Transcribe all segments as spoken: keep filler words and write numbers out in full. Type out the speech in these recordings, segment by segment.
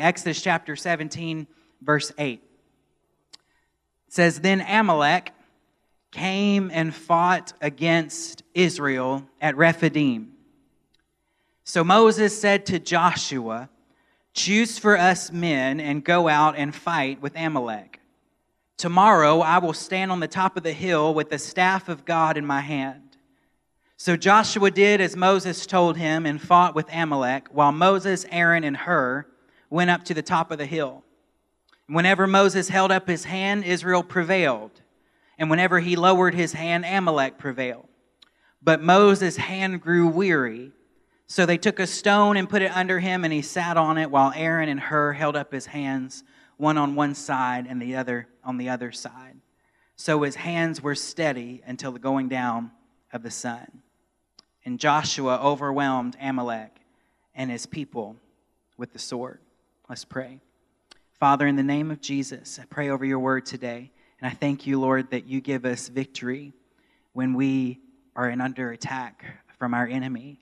Exodus chapter seventeen, verse eight. It says, Then Amalek came and fought against Israel at Rephidim. So Moses said to Joshua, Choose for us men and go out and fight with Amalek. Tomorrow I will stand on the top of the hill with the staff of God in my hand. So Joshua did as Moses told him and fought with Amalek, while Moses, Aaron, and Hur went up to the top of the hill. Whenever Moses held up his hand, Israel prevailed. And whenever he lowered his hand, Amalek prevailed. But Moses' hand grew weary, so they took a stone and put it under him, and he sat on it, while Aaron and Hur held up his hands, one on one side and the other on the other side. So his hands were steady until the going down of the sun. And Joshua overwhelmed Amalek and his people with the sword. Let's pray. Father, in the name of Jesus, I pray over your word today. And I thank you, Lord, that you give us victory when we are in under attack from our enemy.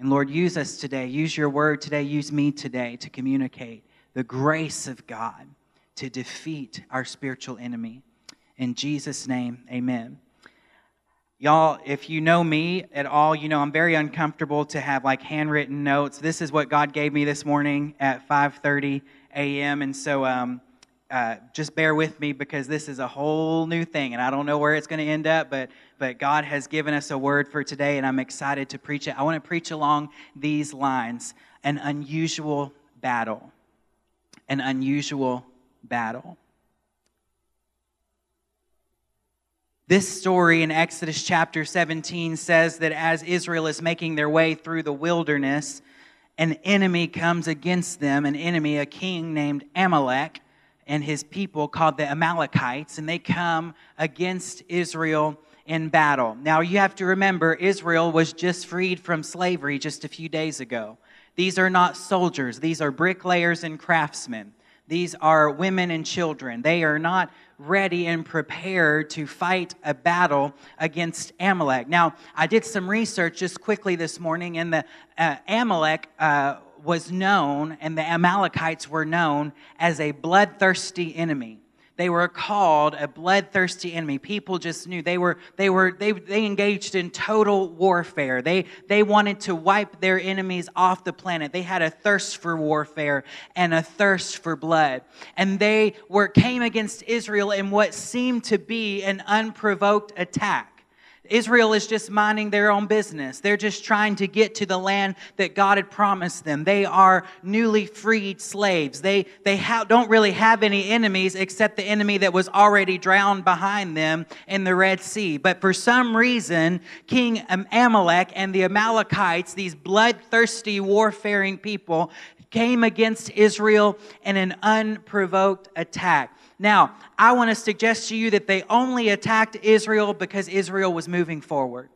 And Lord, use us today. Use your word today. Use me today to communicate the grace of God to defeat our spiritual enemy. In Jesus' name, amen. Y'all, if you know me at all, you know I'm very uncomfortable to have like handwritten notes. This is what God gave me this morning at five thirty a.m. And so, um, Uh, just bear with me because this is a whole new thing, and I don't know where it's going to end up, but but God has given us a word for today, and I'm excited to preach it. I want to preach along these lines, an unusual battle, an unusual battle. This story in Exodus chapter seventeen says that as Israel is making their way through the wilderness, an enemy comes against them, an enemy, a king named Amalek, and his people called the Amalekites, and they come against Israel in battle. Now, you have to remember, Israel was just freed from slavery just a few days ago. These are not soldiers. These are bricklayers and craftsmen. These are women and children. They are not ready and prepared to fight a battle against Amalek. Now, I did some research just quickly this morning, and the uh, Amalek uh was known, and the Amalekites were known as a bloodthirsty enemy. They were called a bloodthirsty enemy. People just knew they were they were they they engaged in total warfare. They they wanted to wipe their enemies off the planet. They had a thirst for warfare and a thirst for blood. And they were came against Israel in what seemed to be an unprovoked attack. Israel is just minding their own business. They're just trying to get to the land that God had promised them. They are newly freed slaves. They they ha- don't really have any enemies except the enemy that was already drowned behind them in the Red Sea. But for some reason, King Amalek and the Amalekites, these bloodthirsty, warfaring people, came against Israel in an unprovoked attack. Now, I want to suggest to you that they only attacked Israel because Israel was moving forward.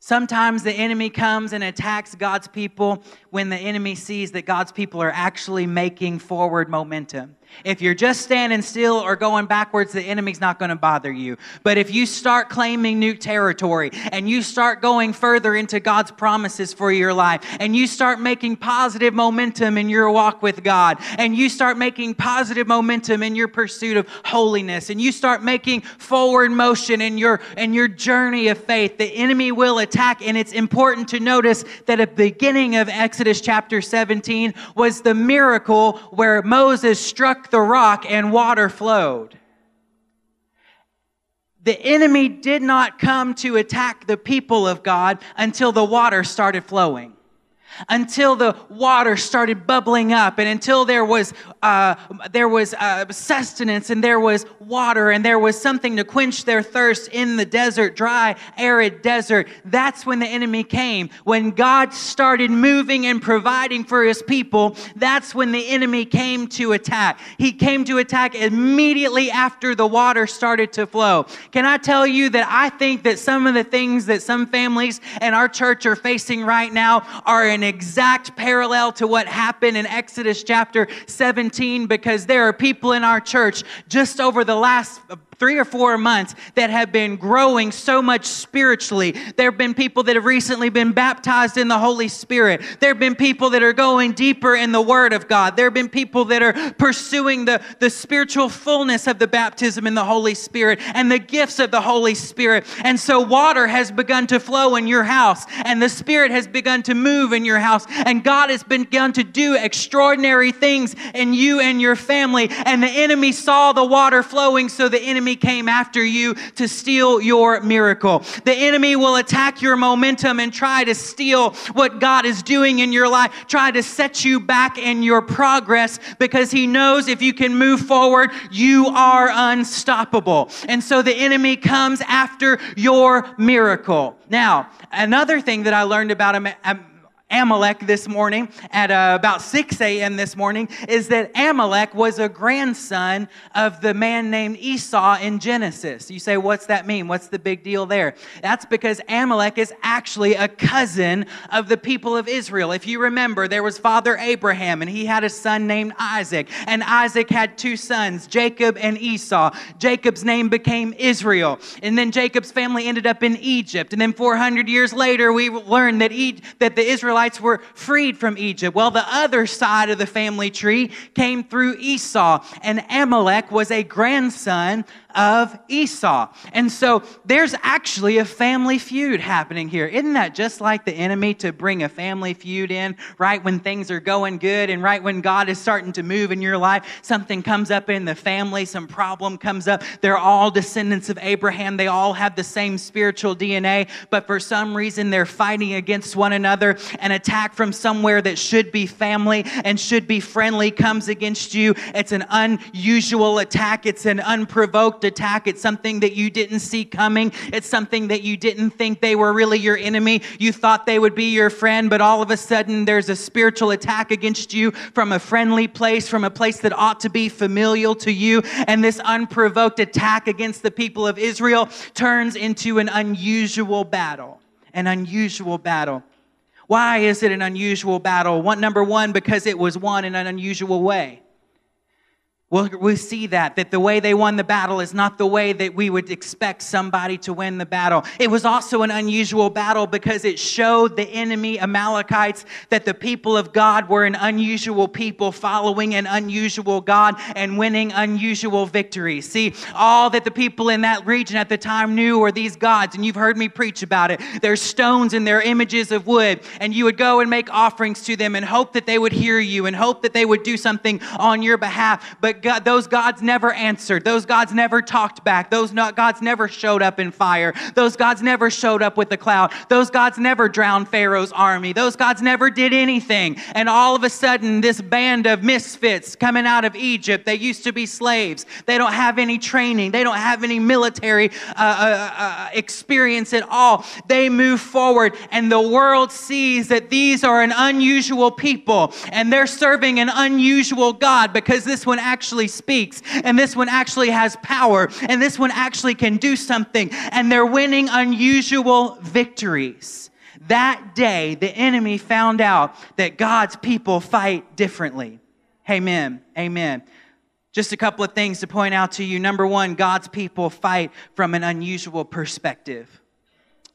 Sometimes the enemy comes and attacks God's people when the enemy sees that God's people are actually making forward momentum. If you're just standing still or going backwards, the enemy's not going to bother you. But if you start claiming new territory and you start going further into God's promises for your life and you start making positive momentum in your walk with God and you start making positive momentum in your pursuit of holiness and you start making forward motion in your, in your journey of faith, the enemy will attack. And it's important to notice that at the beginning of Exodus chapter seventeen was the miracle where Moses struck the rock and water flowed. The enemy did not come to attack the people of God until the water started flowing, until the water started bubbling up, and until there was uh, there was uh, sustenance, and there was water, and there was something to quench their thirst in the desert, dry, arid desert. That's when the enemy came. When God started moving and providing for his people, that's when the enemy came to attack. He came to attack immediately after the water started to flow. Can I tell you that I think that some of the things that some families and our church are facing right now are in an exact parallel to what happened in Exodus chapter seventeen, because there are people in our church just over the last three or four months that have been growing so much spiritually. There have been people that have recently been baptized in the Holy Spirit. There have been people that are going deeper in the Word of God. There have been people that are pursuing the, the spiritual fullness of the baptism in the Holy Spirit and the gifts of the Holy Spirit. And so water has begun to flow in your house, and the Spirit has begun to move in your house, and God has begun to do extraordinary things in you and your family. And the enemy saw the water flowing, so the enemy came after you to steal your miracle. The enemy will attack your momentum and try to steal what God is doing in your life, try to set you back in your progress, because he knows if you can move forward, you are unstoppable. And so the enemy comes after your miracle. Now, another thing that I learned about Am- Am- Amalek this morning at uh, about six a.m. this morning is that Amalek was a grandson of the man named Esau in Genesis. You say, what's that mean? What's the big deal there? That's because Amalek is actually a cousin of the people of Israel. If you remember, there was Father Abraham, and he had a son named Isaac, and Isaac had two sons, Jacob and Esau. Jacob's name became Israel, and then Jacob's family ended up in Egypt, and then four hundred years later, we learned that, e- that the Israelites were freed from Egypt. Well, the other side of the family tree came through Esau, and Amalek was a grandson of Esau. And so there's actually a family feud happening here. Isn't that just like the enemy to bring a family feud in right when things are going good and right when God is starting to move in your life? Something comes up in the family, some problem comes up. They're all descendants of Abraham. They all have the same spiritual D N A, but for some reason they're fighting against one another. An attack from somewhere that should be family and should be friendly comes against you. It's an unusual attack. It's an unprovoked attack. It's something that you didn't see coming. It's something that you didn't think they were really your enemy. You thought they would be your friend, but all of a sudden there's a spiritual attack against you from a friendly place, from a place that ought to be familial to you. And this unprovoked attack against the people of Israel turns into an unusual battle, an unusual battle. Why is it an unusual battle? One, number one, because it was won in an unusual way. Well, we see that, that the way they won the battle is not the way that we would expect somebody to win the battle. It was also an unusual battle because it showed the enemy Amalekites that the people of God were an unusual people following an unusual God and winning unusual victories. See, all that the people in that region at the time knew were these gods, and you've heard me preach about it. They're stones and they're images of wood, and you would go and make offerings to them and hope that they would hear you and hope that they would do something on your behalf. But God, those gods never answered. Those gods never talked back. Those not, gods never showed up in fire. Those gods never showed up with the cloud. Those gods never drowned Pharaoh's army. Those gods never did anything. And all of a sudden, this band of misfits coming out of Egypt, they used to be slaves. They don't have any training. They don't have any military uh, uh, uh, experience at all. They move forward, and the world sees that these are an unusual people, and they're serving an unusual God, because this one actually speaks, and this one actually has power, and this one actually can do something, and they're winning unusual victories. That day, the enemy found out that God's people fight differently. Amen. Amen. Just a couple of things to point out to you. Number one, God's people fight from an unusual perspective.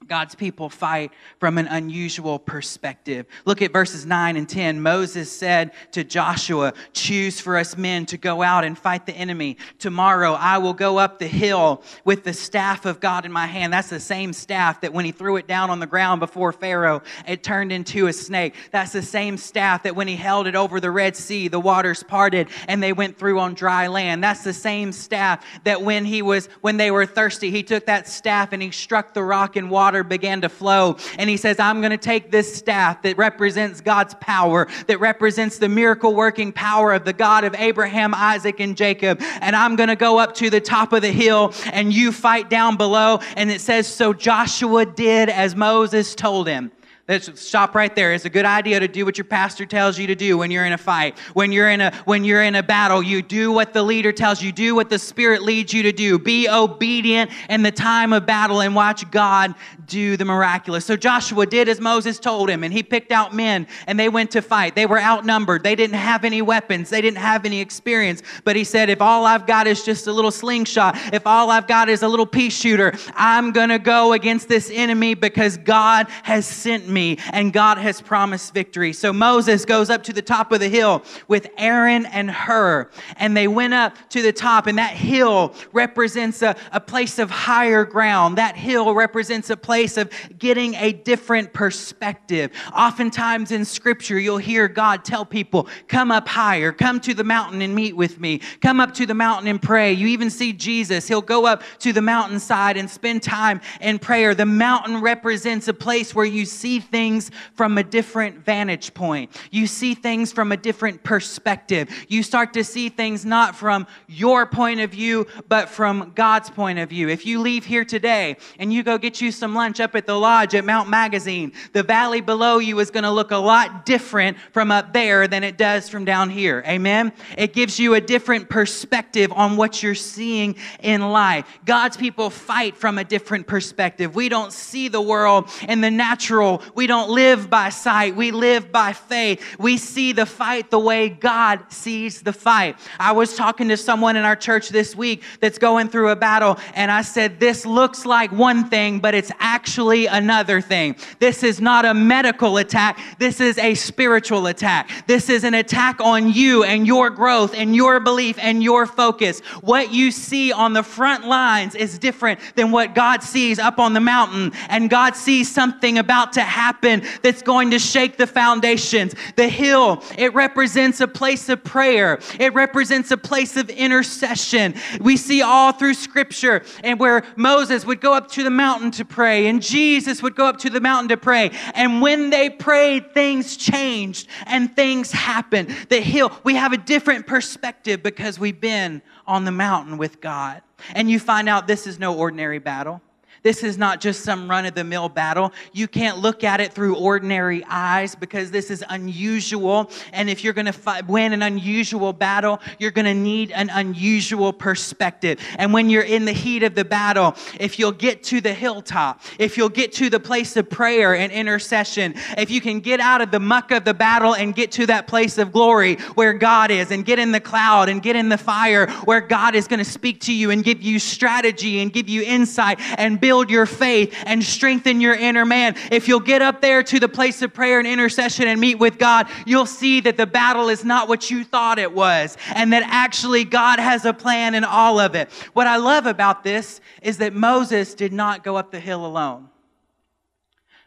God's people fight from an unusual perspective. Look at verses nine and ten. Moses said to Joshua, "Choose for us men to go out and fight the enemy. Tomorrow I will go up the hill with the staff of God in my hand." That's the same staff that when he threw it down on the ground before Pharaoh, it turned into a snake. That's the same staff that when he held it over the Red Sea, the waters parted and they went through on dry land. That's the same staff that when he was, when they were thirsty, he took that staff and he struck the rock and water began to flow. And he says, "I'm going to take this staff that represents God's power, that represents the miracle working power of the God of Abraham, Isaac, and Jacob, and I'm going to go up to the top of the hill and you fight down below." And it says, so Joshua did as Moses told him. Let's stop right there. It's a good idea to do what your pastor tells you to do when you're in a fight. When you're in a when you're in a battle, you do what the leader tells you. Do what the Spirit leads you to do. Be obedient in the time of battle and watch God do the miraculous. So Joshua did as Moses told him, and he picked out men, and they went to fight. They were outnumbered. They didn't have any weapons. They didn't have any experience. But he said, if all I've got is just a little slingshot, if all I've got is a little pea shooter, I'm going to go against this enemy because God has sent me, and God has promised victory. So Moses goes up to the top of the hill with Aaron and Hur, and they went up to the top, and that hill represents a, a place of higher ground. That hill represents a place of getting a different perspective. Oftentimes in Scripture, you'll hear God tell people, come up higher, come to the mountain and meet with me, come up to the mountain and pray. You even see Jesus. He'll go up to the mountainside and spend time in prayer. The mountain represents a place where you see things from a different vantage point. You see things from a different perspective. You start to see things not from your point of view, but from God's point of view. If you leave here today and you go get you some lunch up at the lodge at Mount Magazine, the valley below you is going to look a lot different from up there than it does from down here. Amen? It gives you a different perspective on what you're seeing in life. God's people fight from a different perspective. We don't see the world in the natural. We don't live by sight. We live by faith. We see the fight the way God sees the fight. I was talking to someone in our church this week that's going through a battle, and I said, this looks like one thing, but it's actually another thing. This is not a medical attack. This is a spiritual attack. This is an attack on you and your growth and your belief and your focus. What you see on the front lines is different than what God sees up on the mountain, and God sees something about to happen that's going to shake the foundations. The hill, it represents a place of prayer. It represents a place of intercession. We see all through Scripture, and where Moses would go up to the mountain to pray, and Jesus would go up to the mountain to pray. And when they prayed, things changed and things happened. The hill, we have a different perspective because we've been on the mountain with God. And you find out this is no ordinary battle. This is not just some run-of-the-mill battle. You can't look at it through ordinary eyes because this is unusual. And if you're going to fi- win an unusual battle, you're going to need an unusual perspective. And when you're in the heat of the battle, if you'll get to the hilltop, if you'll get to the place of prayer and intercession, if you can get out of the muck of the battle and get to that place of glory where God is, and get in the cloud and get in the fire where God is going to speak to you and give you strategy and give you insight and build your faith and strengthen your inner man. If you'll get up there to the place of prayer and intercession and meet with God, you'll see that the battle is not what you thought it was, and that actually God has a plan in all of it. What I love about this is that Moses did not go up the hill alone.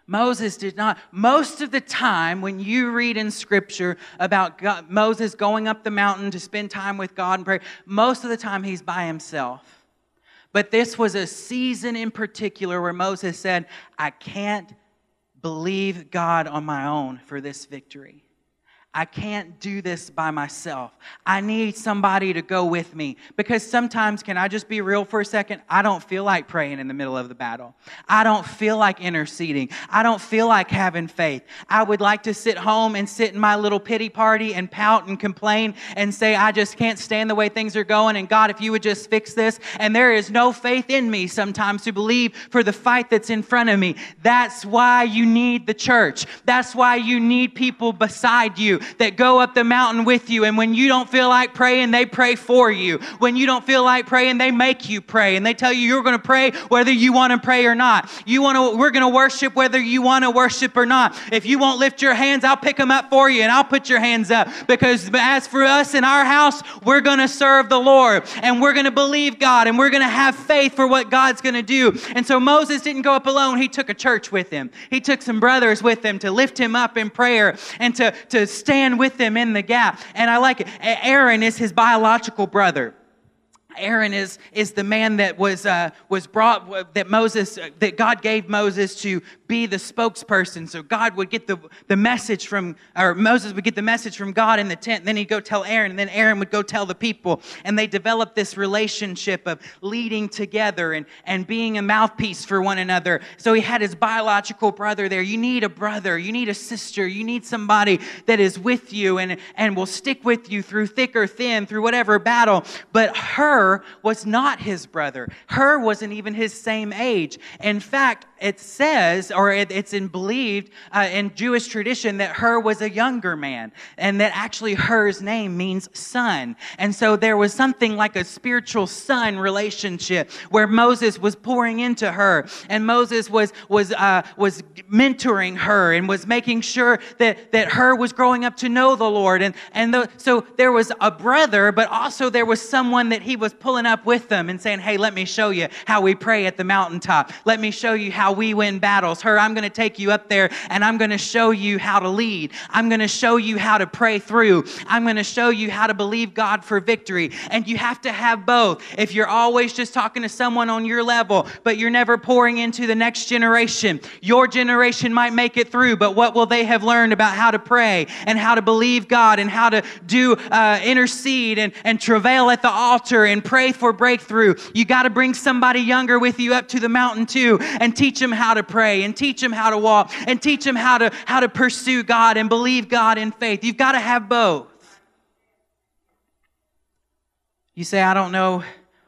Moses did not. Most of the time when you read in Scripture about God, Moses going up the mountain to spend time with God and pray, most of the time he's by himself. But this was a season in particular where Moses said, I can't believe God on my own for this victory. I can't do this by myself. I need somebody to go with me. Because sometimes, can I just be real for a second? I don't feel like praying in the middle of the battle. I don't feel like interceding. I don't feel like having faith. I would like to sit home and sit in my little pity party and pout and complain and say, I just can't stand the way things are going. And God, if you would just fix this. And there is no faith in me sometimes to believe for the fight that's in front of me. That's why you need the church. That's why you need people beside you that go up the mountain with you. And when you don't feel like praying, they pray for you. When you don't feel like praying, they make you pray. And they tell you you're going to pray whether you want to pray or not. You want to. We're going to worship whether you want to worship or not. If you won't lift your hands, I'll pick them up for you and I'll put your hands up. Because as for us in our house, we're going to serve the Lord. And we're going to believe God. And we're going to have faith for what God's going to do. And so Moses didn't go up alone. He took a church with him. He took some brothers with him to lift him up in prayer and to, to stand Stand with them in the gap. And I like it. Aaron is his biological brother. Aaron is is the man that was uh, was brought that Moses that God gave Moses to be the spokesperson. So God would get the, the message from, or Moses would get the message from God in the tent. And then he'd go tell Aaron, and then Aaron would go tell the people. And they developed this relationship of leading together and, and being a mouthpiece for one another. So he had his biological brother there. You need a brother. You need a sister. You need somebody that is with you and, and will stick with you through thick or thin, through whatever battle. But Hur was not his brother. Hur wasn't even his same age. In fact, it says, or it, it's in believed uh, in Jewish tradition that Hur was a younger man, and that actually Hur's name means son. And so there was something like a spiritual son relationship where Moses was pouring into Hur, and Moses was was uh, was mentoring Hur and was making sure that that Hur was growing up to know the Lord. And and the, so there was a brother, but also there was someone that he was pulling up with them and saying, "Hey, let me show you how we pray at the mountaintop. Let me show you how we win battles. Hur, I'm going to take you up there and I'm going to show you how to lead. I'm going to show you how to pray through. I'm going to show you how to believe God for victory." And you have to have both. If you're always just talking to someone on your level, but you're never pouring into the next generation, your generation might make it through, but what will they have learned about how to pray and how to believe God and how to do uh, intercede and, and travail at the altar and pray for breakthrough? You got to bring somebody younger with you up to the mountain too and teach them how to pray and teach them how to walk and teach them how to, how to pursue God and believe God in faith. You've got to have both. You say, "I don't know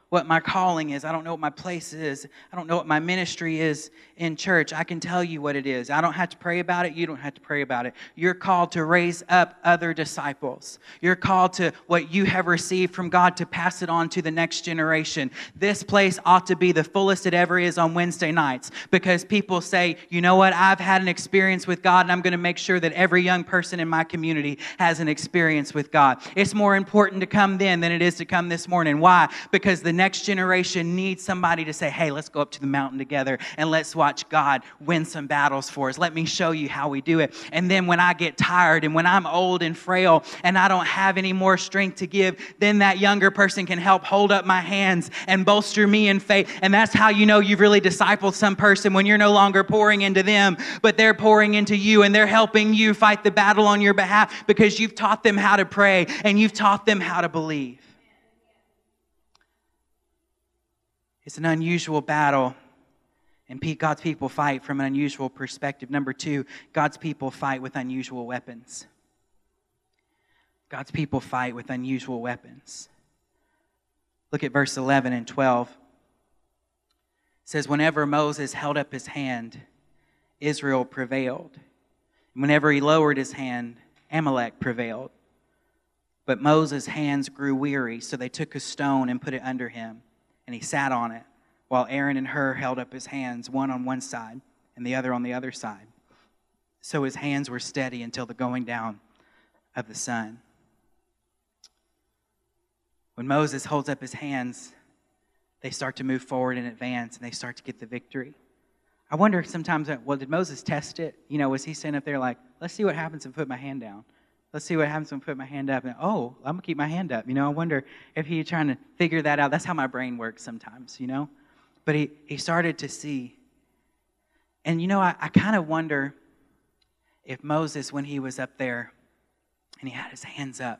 what my calling is. I don't know what my place is. I don't know what my ministry is in church." I can tell you what it is. I don't have to pray about it. You don't have to pray about it. You're called to raise up other disciples. You're called to what you have received from God to pass it on to the next generation. This place ought to be the fullest it ever is on Wednesday nights, because people say, "You know what? I've had an experience with God, and I'm going to make sure that every young person in my community has an experience with God." It's more important to come then than it is to come this morning. Why? Because the next generation needs somebody to say, "Hey, let's go up to the mountain together and let's watch God win some battles for us. Let me show you how we do it. And then when I get tired and when I'm old and frail and I don't have any more strength to give, then that younger person can help hold up my hands and bolster me in faith." And that's how you know you've really discipled some person, when you're no longer pouring into them, but they're pouring into you and they're helping you fight the battle on your behalf, because you've taught them how to pray and you've taught them how to believe. It's an unusual battle. And God's people fight from an unusual perspective. Number two, God's people fight with unusual weapons. God's people fight with unusual weapons. Look at verse eleven and twelve. It says, "Whenever Moses held up his hand, Israel prevailed. And whenever he lowered his hand, Amalek prevailed. But Moses' hands grew weary, so they took a stone and put it under him, and he sat on it, while Aaron and Hur held up his hands, one on one side and the other on the other side. So his hands were steady until the going down of the sun." When Moses holds up his hands, they start to move forward and advance, and they start to get the victory. I wonder sometimes, well, did Moses test it? You know, was he sitting up there like, "Let's see what happens if I put my hand down. Let's see what happens when I put my hand up. And, oh, I'm going to keep my hand up." You know, I wonder if he's trying to figure that out. That's how my brain works sometimes, you know. But he, he started to see. And, you know, I, I kind of wonder if Moses, when he was up there and he had his hands up,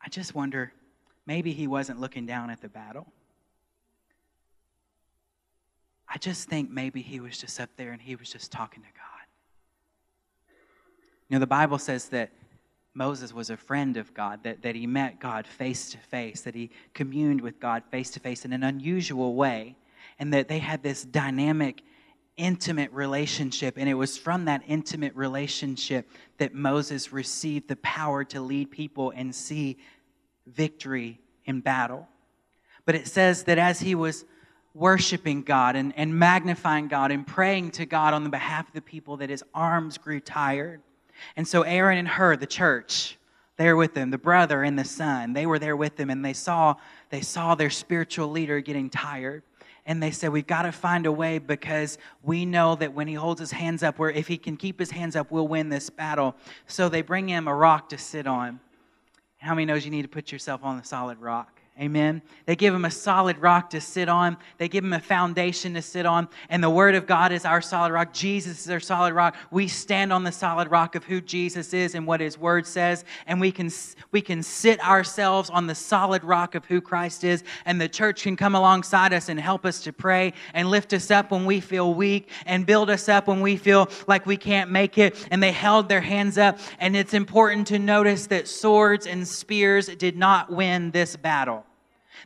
I just wonder, maybe he wasn't looking down at the battle. I just think maybe he was just up there and he was just talking to God. You know, the Bible says that Moses was a friend of God, that, that he met God face to face, that he communed with God face to face in an unusual way, and that they had this dynamic, intimate relationship, and it was from that intimate relationship that Moses received the power to lead people and see victory in battle. But it says that as he was worshiping God and, and magnifying God and praying to God on the behalf of the people, that his arms grew tired. And so Aaron and Hur, the church, they were with them, the brother and the son. They were there with them, and they saw, they saw their spiritual leader getting tired. And they said, "We've got to find a way, because we know that when he holds his hands up, where if he can keep his hands up, we'll win this battle." So they bring him a rock to sit on. How many knows you need to put yourself on the solid rock? Amen. They give him a solid rock to sit on. They give him a foundation to sit on. And the Word of God is our solid rock. Jesus is our solid rock. We stand on the solid rock of who Jesus is and what His Word says. And we can, we can sit ourselves on the solid rock of who Christ is. And the church can come alongside us and help us to pray and lift us up when we feel weak and build us up when we feel like we can't make it. And they held their hands up. And it's important to notice that swords and spears did not win this battle.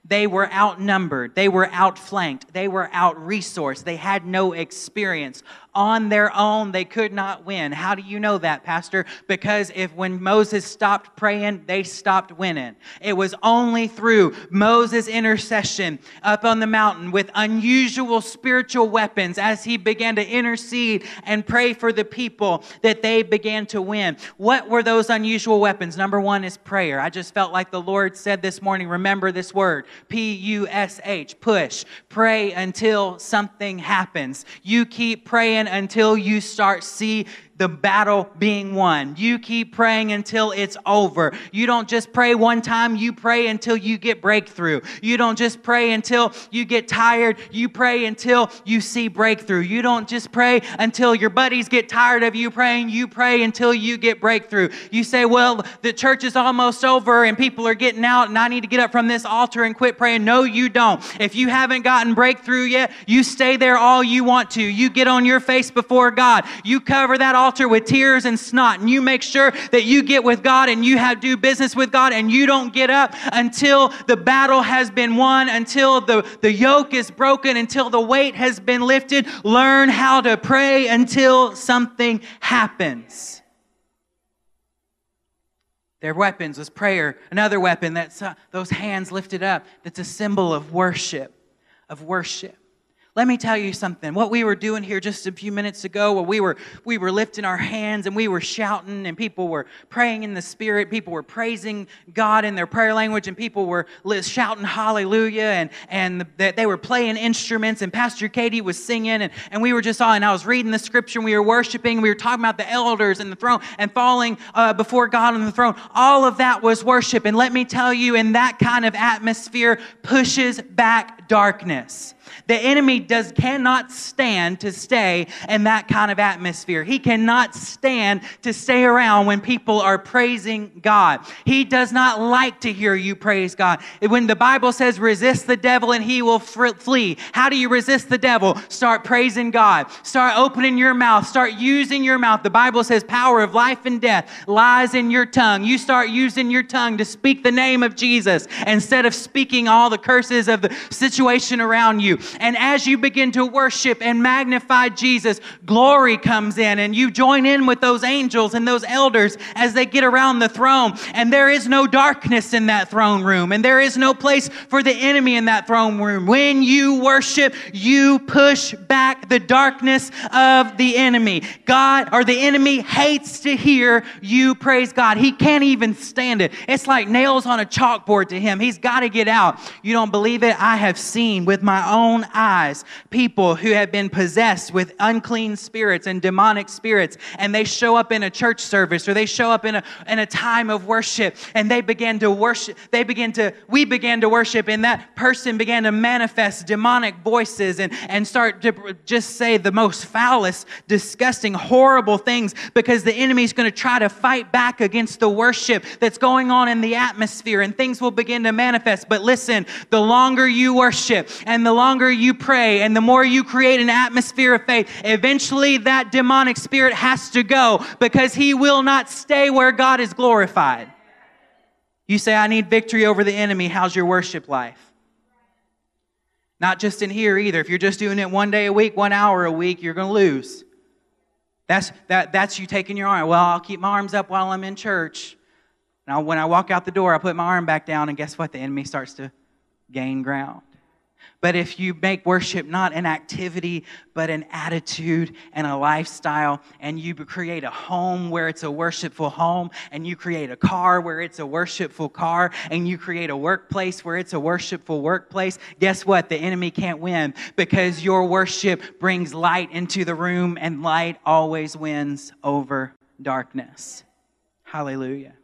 They were outnumbered. They were outflanked. They were out-resourced. They had no experience. On their own, they could not win. How do you know that, Pastor? Because if when Moses stopped praying, they stopped winning. It was only through Moses' intercession up on the mountain with unusual spiritual weapons as he began to intercede and pray for the people that they began to win. What were those unusual weapons? Number one is prayer. I just felt like the Lord said this morning, remember this word, P U S H, push. Pray until something happens. You keep praying until you start see the battle being won. You keep praying until it's over. You don't just pray one time. You pray until you get breakthrough. You don't just pray until you get tired. You pray until you see breakthrough. You don't just pray until your buddies get tired of you praying. You pray until you get breakthrough. You say, well, the church is almost over and people are getting out and I need to get up from this altar and quit praying. No, you don't. If you haven't gotten breakthrough yet, you stay there all you want to. You get on your face before God. You cover that altar with tears and snot, and you make sure that you get with God and you have do business with God, and you don't get up until the battle has been won, until the, the yoke is broken, until the weight has been lifted. Learn how to pray until something happens. Their weapons was prayer. Another weapon, that's uh, those hands lifted up, that's a symbol of worship, of worship. Let me tell you something. What we were doing here just a few minutes ago, where we were we were lifting our hands and we were shouting and people were praying in the Spirit. People were praising God in their prayer language and people were shouting hallelujah and, and the, they were playing instruments and Pastor Katie was singing and, and we were just on and I was reading the Scripture and we were worshiping. We were talking about the elders and the throne and falling uh, before God on the throne. All of that was worship. And let me tell you, in that kind of atmosphere pushes back darkness. The enemy does cannot stand to stay in that kind of atmosphere. He cannot stand to stay around when people are praising God. He does not like to hear you praise God. When the Bible says resist the devil and he will flee, how do you resist the devil? Start praising God. Start opening your mouth. Start using your mouth. The Bible says power of life and death lies in your tongue. You start using your tongue to speak the name of Jesus instead of speaking all the curses of the situation around you. And as you begin to worship and magnify Jesus, glory comes in and you join in with those angels and those elders as they get around the throne. And there is no darkness in that throne room and there is no place for the enemy in that throne room. When you worship, you push back the darkness of the enemy. God or the enemy hates to hear you praise God. He can't even stand it. It's like nails on a chalkboard to him. He's got to get out. You don't believe it? I have seen with my own eyes people who have been possessed with unclean spirits and demonic spirits, and they show up in a church service or they show up in a in a time of worship, and they began to worship they began to we began to worship, and that person began to manifest demonic voices and and start to just say the most foulest, disgusting, horrible things, because the enemy's going to try to fight back against the worship that's going on in the atmosphere, and things will begin to manifest. But listen, the longer you worship and the longer you pray and the more you create an atmosphere of faith, eventually that demonic spirit has to go, because he will not stay where God is glorified. You say, I need victory over the enemy. How's your worship life? Not just in here either. If you're just doing it one day a week, one hour a week, you're going to lose. That's, that, that's you taking your arm. Well, I'll keep my arms up while I'm in church. Now, when I walk out the door, I put my arm back down, and guess what? The enemy starts to gain ground. But if you make worship not an activity, but an attitude and a lifestyle, and you create a home where it's a worshipful home, and you create a car where it's a worshipful car, and you create a workplace where it's a worshipful workplace, guess what? The enemy can't win, because your worship brings light into the room, and light always wins over darkness. Hallelujah.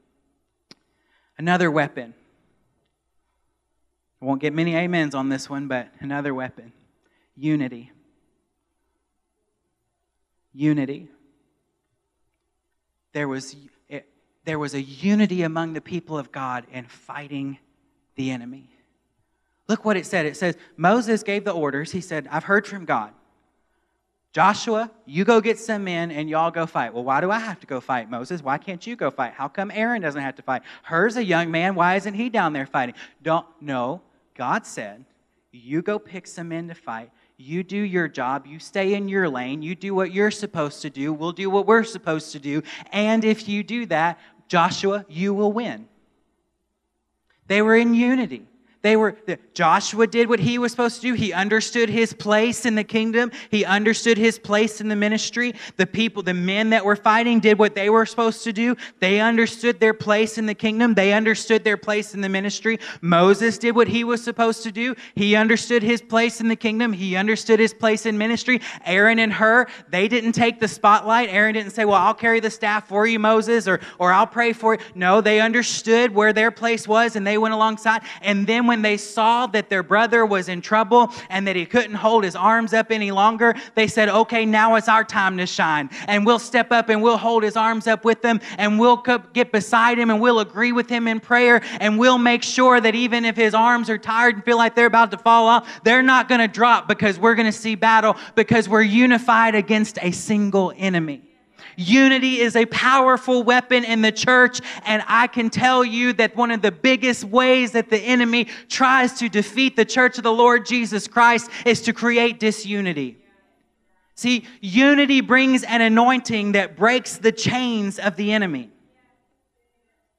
Another weapon I won't get many amens on this one, but another weapon. Unity. Unity. There was, it, there was a unity among the people of God in fighting the enemy. Look what it said. It says, Moses gave the orders. He said, I've heard from God. Joshua, you go get some men and y'all go fight. Well, why do I have to go fight, Moses? Why can't you go fight? How come Aaron doesn't have to fight? Hur's a young man. Why isn't he down there fighting? Don't know. God said, you go pick some men to fight. You do your job. You stay in your lane. You do what you're supposed to do. We'll do what we're supposed to do. And if you do that, Joshua, you will win. They were in unity. They were, Joshua did what he was supposed to do. He understood his place in the kingdom. He understood his place in the ministry. The people, the men that were fighting did what they were supposed to do. They understood their place in the kingdom. They understood their place in the ministry. Moses did what he was supposed to do. He understood his place in the kingdom. He understood his place in ministry. Aaron and Hur, they didn't take the spotlight. Aaron didn't say, well, I'll carry the staff for you, Moses, or, or I'll pray for you. No, they understood where their place was, and they went alongside. And then when they saw that their brother was in trouble and that he couldn't hold his arms up any longer, they said, okay, now it's our time to shine. And we'll step up and we'll hold his arms up with them, and we'll get beside him, and we'll agree with him in prayer, and we'll make sure that even if his arms are tired and feel like they're about to fall off, they're not going to drop, because we're going to see battle, because we're unified against a single enemy. Unity is a powerful weapon in the church, and I can tell you that one of the biggest ways that the enemy tries to defeat the church of the Lord Jesus Christ is to create disunity. See, unity brings an anointing that breaks the chains of the enemy.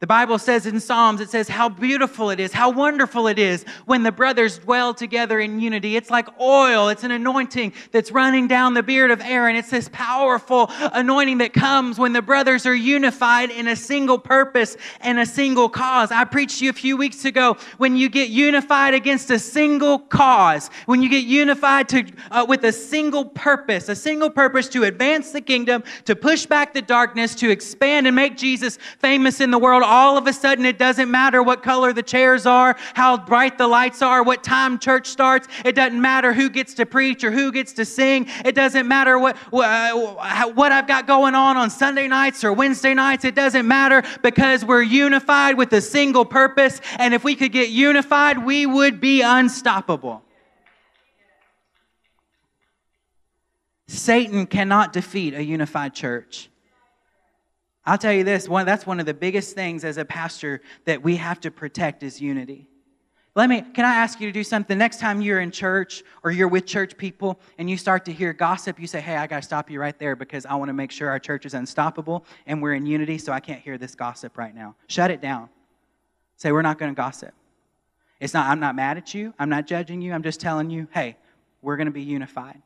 The Bible says in Psalms, it says, how beautiful it is, how wonderful it is when the brothers dwell together in unity. It's like oil. It's an anointing that's running down the beard of Aaron. It's this powerful anointing that comes when the brothers are unified in a single purpose and a single cause. I preached to you a few weeks ago, when you get unified against a single cause, when you get unified to uh, with a single purpose, a single purpose to advance the kingdom, to push back the darkness, to expand and make Jesus famous in the world, all of a sudden, it doesn't matter what color the chairs are, how bright the lights are, what time church starts. It doesn't matter who gets to preach or who gets to sing. It doesn't matter what, what I've got going on on Sunday nights or Wednesday nights. It doesn't matter, because we're unified with a single purpose. And if we could get unified, we would be unstoppable. Satan cannot defeat a unified church. I'll tell you this, one, that's one of the biggest things as a pastor that we have to protect is unity. Let me, can I ask you to do something? Next time you're in church or you're with church people and you start to hear gossip, you say, hey, I got to stop you right there, because I want to make sure our church is unstoppable and we're in unity, so I can't hear this gossip right now. Shut it down. Say, we're not going to gossip. It's not, I'm not mad at you. I'm not judging you. I'm just telling you, hey, we're going to be unified.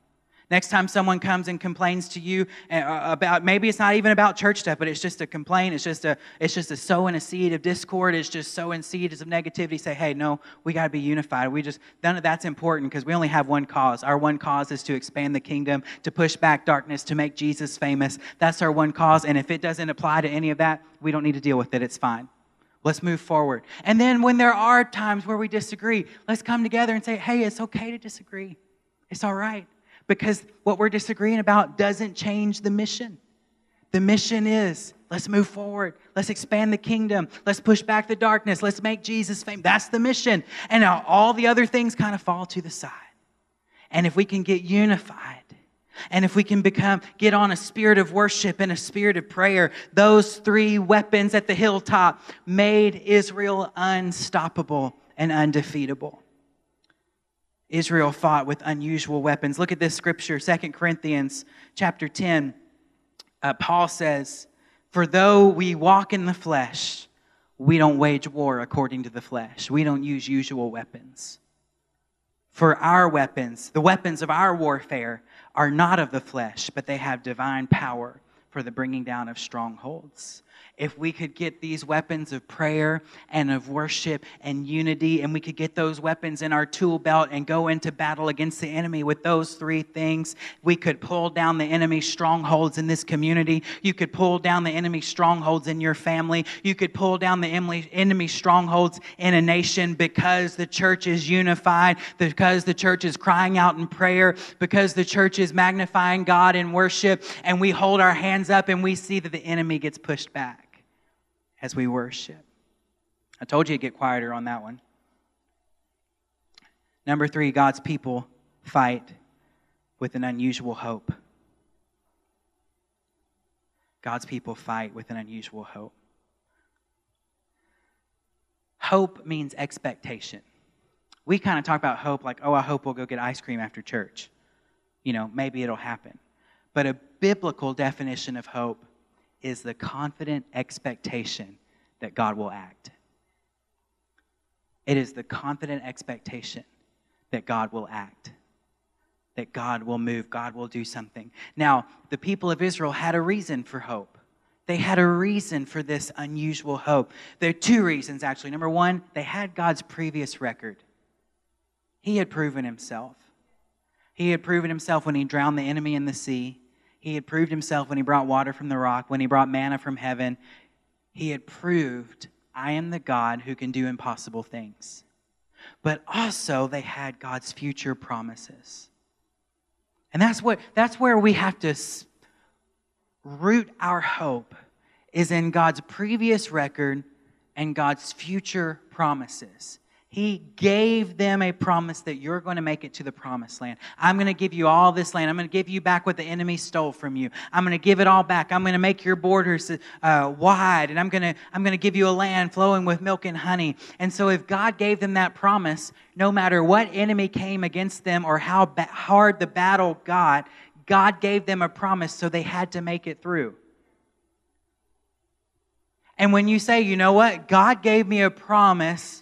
Next time someone comes and complains to you about, maybe it's not even about church stuff, but it's just a complaint. It's just a, it's just a sowing a seed of discord. It's just sowing seeds of negativity. Say, hey, no, we got to be unified. We just, none of that's important, because we only have one cause. Our one cause is to expand the kingdom, to push back darkness, to make Jesus famous. That's our one cause. And if it doesn't apply to any of that, we don't need to deal with it. It's fine. Let's move forward. And then when there are times where we disagree, let's come together and say, hey, it's okay to disagree. It's all right. Because what we're disagreeing about doesn't change the mission. The mission is, let's move forward. Let's expand the kingdom. Let's push back the darkness. Let's make Jesus famous. That's the mission. And now all the other things kind of fall to the side. And if we can get unified, and if we can become, get on a spirit of worship and a spirit of prayer, those three weapons at the hilltop made Israel unstoppable and undefeatable. Israel fought with unusual weapons. Look at this scripture, Second Corinthians chapter ten. Uh, Paul says, for though we walk in the flesh, we don't wage war according to the flesh. We don't use usual weapons. For our weapons, the weapons of our warfare, are not of the flesh, but they have divine power for the bringing down of strongholds. If we could get these weapons of prayer and of worship and unity, and we could get those weapons in our tool belt and go into battle against the enemy with those three things, we could pull down the enemy's strongholds in this community. You could pull down the enemy's strongholds in your family. You could pull down the enemy's strongholds in a nation, because the church is unified, because the church is crying out in prayer, because the church is magnifying God in worship, and we hold our hands up and we see that the enemy gets pushed back as we worship. I told you to get quieter on that one. Number three, God's people fight with an unusual hope. God's people fight with an unusual hope. Hope means expectation. We kind of talk about hope like, oh, I hope we'll go get ice cream after church. You know, maybe it'll happen. But a biblical definition of hope is the confident expectation that God will act. It is the confident expectation that God will act, that God will move, God will do something. Now, the people of Israel had a reason for hope. They had a reason for this unusual hope. There are two reasons, actually. Number one, they had God's previous record. He had proven himself. He had proven himself when he drowned the enemy in the sea. He had proved himself when he brought water from the rock, when he brought manna from heaven. He had proved, I am the God who can do impossible things. But also, they had God's future promises. And that's what that's where we have to root our hope, is in God's previous record and God's future promises. He gave them a promise that you're going to make it to the promised land. I'm going to give you all this land. I'm going to give you back what the enemy stole from you. I'm going to give it all back. I'm going to make your borders uh, wide, and I'm going to I'm going to give you a land flowing with milk and honey. And so if God gave them that promise, no matter what enemy came against them or how ba- hard the battle got, God gave them a promise, so they had to make it through. And when you say, you know what, God gave me a promise,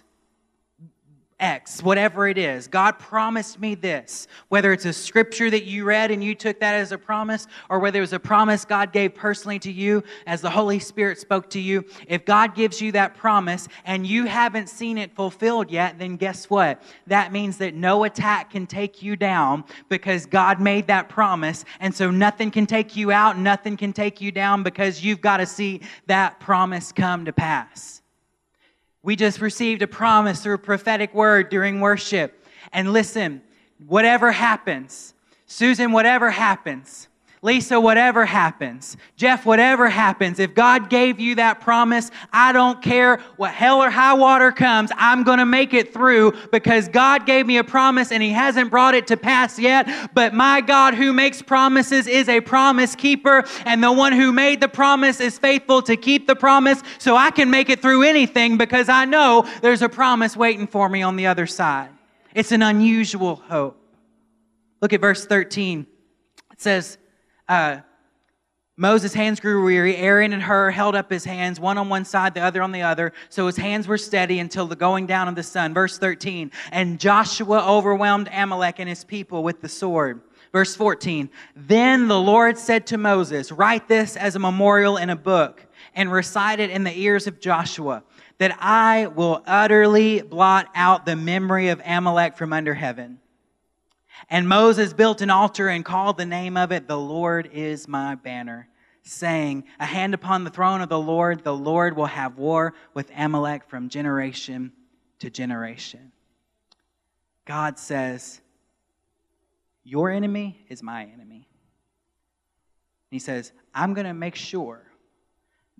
X, whatever it is. God promised me this. Whether it's a scripture that you read and you took that as a promise, or whether it was a promise God gave personally to you as the Holy Spirit spoke to you, if God gives you that promise and you haven't seen it fulfilled yet, then guess what? That means that no attack can take you down, because God made that promise, and so nothing can take you out, nothing can take you down, because you've got to see that promise come to pass. We just received a promise through a prophetic word during worship. And listen, whatever happens, Susan, whatever happens, Lisa, whatever happens, Jeff, whatever happens, if God gave you that promise, I don't care what hell or high water comes, I'm going to make it through, because God gave me a promise and he hasn't brought it to pass yet. But my God who makes promises is a promise keeper, and the one who made the promise is faithful to keep the promise, so I can make it through anything, because I know there's a promise waiting for me on the other side. It's an unusual hope. Look at verse thirteen. It says, Uh, Moses' hands grew weary. Aaron and Hur held up his hands, one on one side, the other on the other. So his hands were steady until the going down of the sun. Verse thirteen, and Joshua overwhelmed Amalek and his people with the sword. Verse fourteen, then the Lord said to Moses, write this as a memorial in a book and recite it in the ears of Joshua, that I will utterly blot out the memory of Amalek from under heaven. And Moses built an altar and called the name of it, The Lord is my banner, saying, a hand upon the throne of the Lord, the Lord will have war with Amalek from generation to generation. God says, your enemy is my enemy. And he says, I'm going to make sure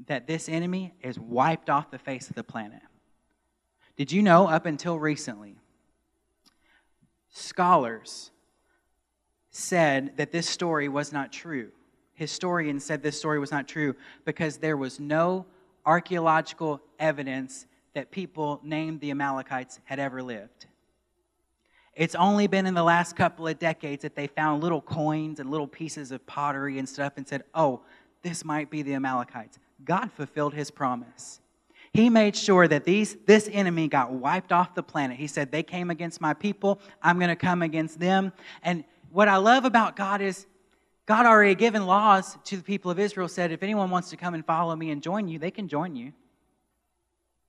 that this enemy is wiped off the face of the planet. Did you know, up until recently, scholars said that this story was not true. Historians said this story was not true because there was no archaeological evidence that people named the Amalekites had ever lived. It's only been in the last couple of decades that they found little coins and little pieces of pottery and stuff and said, oh, this might be the Amalekites. God fulfilled his promise. He made sure that these this enemy got wiped off the planet. He said, they came against my people. I'm going to come against them. And what I love about God is God already given laws to the people of Israel, said, if anyone wants to come and follow me and join you, they can join you.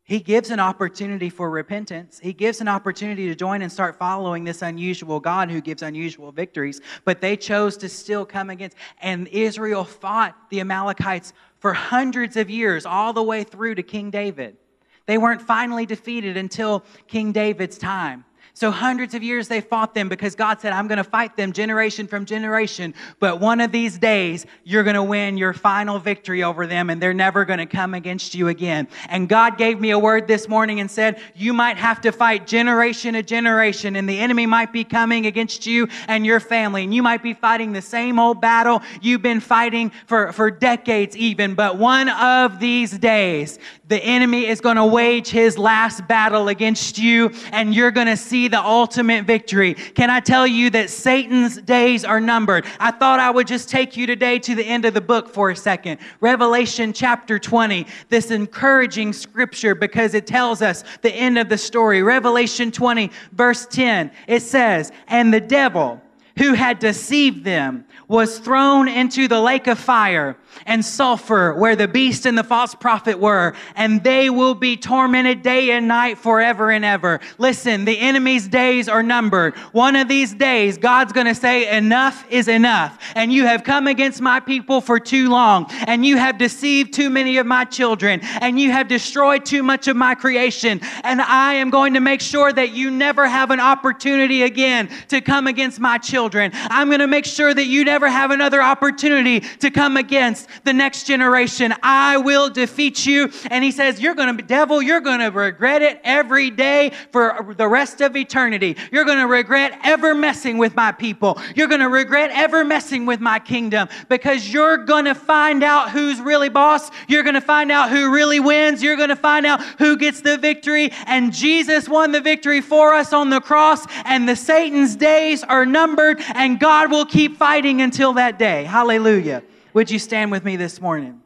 He gives an opportunity for repentance. He gives an opportunity to join and start following this unusual God who gives unusual victories. But they chose to still come against. And Israel fought the Amalekites for hundreds of years, all the way through to King David. They weren't finally defeated until King David's time. So hundreds of years they fought them because God said, I'm going to fight them generation from generation. But one of these days, you're going to win your final victory over them and they're never going to come against you again. And God gave me a word this morning and said, you might have to fight generation to generation and the enemy might be coming against you and your family. And you might be fighting the same old battle you've been fighting for, for decades even. But one of these days, the enemy is going to wage his last battle against you and you're going to see the ultimate victory. Can I tell you that Satan's days are numbered? I thought I would just take you today to the end of the book for a second. Revelation chapter twenty, this encouraging scripture because it tells us the end of the story. Revelation twenty, verse ten, it says, and the devil who had deceived them was thrown into the lake of fire and sulfur where the beast and the false prophet were, and they will be tormented day and night forever and ever. Listen, the enemy's days are numbered. One of these days, God's going to say, enough is enough, and you have come against my people for too long, and you have deceived too many of my children, and you have destroyed too much of my creation, and I am going to make sure that you never have an opportunity again to come against my children. I'm going to make sure that you never have another opportunity to come against the next generation. I will defeat you. And he says, you're going to, devil, you're going to regret it every day for the rest of eternity. You're going to regret ever messing with my people. You're going to regret ever messing with my kingdom because you're going to find out who's really boss. You're going to find out who really wins. You're going to find out who gets the victory. And Jesus won the victory for us on the cross, and the Satan's days are numbered, and God will keep fighting until that day. Hallelujah. Would you stand with me this morning?